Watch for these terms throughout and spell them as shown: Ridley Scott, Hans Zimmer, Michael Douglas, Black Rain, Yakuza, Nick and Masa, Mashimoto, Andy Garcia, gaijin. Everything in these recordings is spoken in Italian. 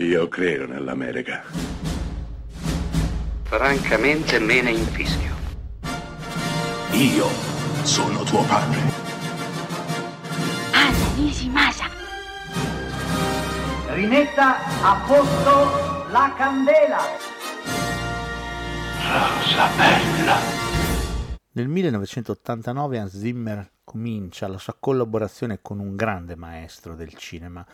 Io credo nell'America. Francamente me ne infischio. Io sono tuo padre. Andy Masa. Rimetta a posto la candela. Rosa bella. Nel 1989 Hans Zimmer comincia la sua collaborazione con un grande maestro del cinema,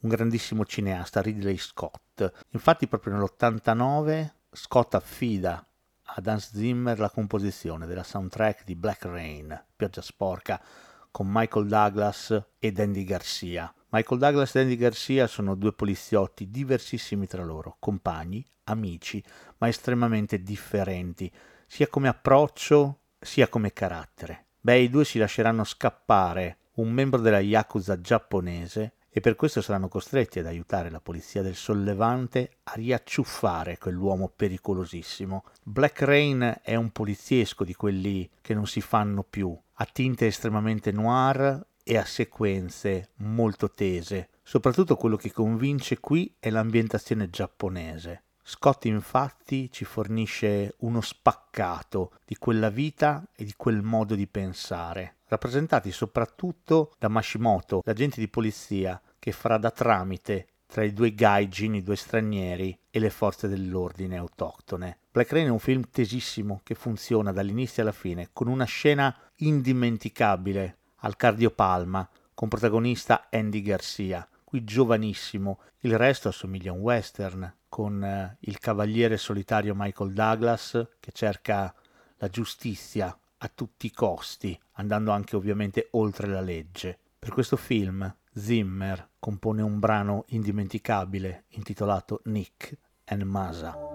un grandissimo cineasta, Ridley Scott. Infatti proprio nell'89 Scott affida ad Hans Zimmer la composizione della soundtrack di Black Rain, Pioggia sporca, con Michael Douglas ed Andy Garcia. Michael Douglas ed Andy Garcia sono due poliziotti diversissimi tra loro, compagni, amici, ma estremamente differenti, sia come approccio sia come carattere. Beh, i due si lasceranno scappare un membro della Yakuza giapponese e per questo saranno costretti ad aiutare la polizia del Sollevante a riacciuffare quell'uomo pericolosissimo. Black Rain è un poliziesco di quelli che non si fanno più, a tinte estremamente noir e a sequenze molto tese. Soprattutto quello che convince qui è l'ambientazione giapponese. Scott infatti ci fornisce uno spaccato di quella vita e di quel modo di pensare, rappresentati soprattutto da Mashimoto, l'agente di polizia che farà da tramite tra i due gaijin, i due stranieri, e le forze dell'ordine autoctone. Black Rain è un film tesissimo che funziona dall'inizio alla fine, con una scena indimenticabile al cardiopalma, con protagonista Andy Garcia, qui giovanissimo. Il resto assomiglia a un western, con il cavaliere solitario Michael Douglas che cerca la giustizia a tutti i costi, andando anche ovviamente oltre la legge. Per questo film Zimmer compone un brano indimenticabile intitolato Nick and Masa.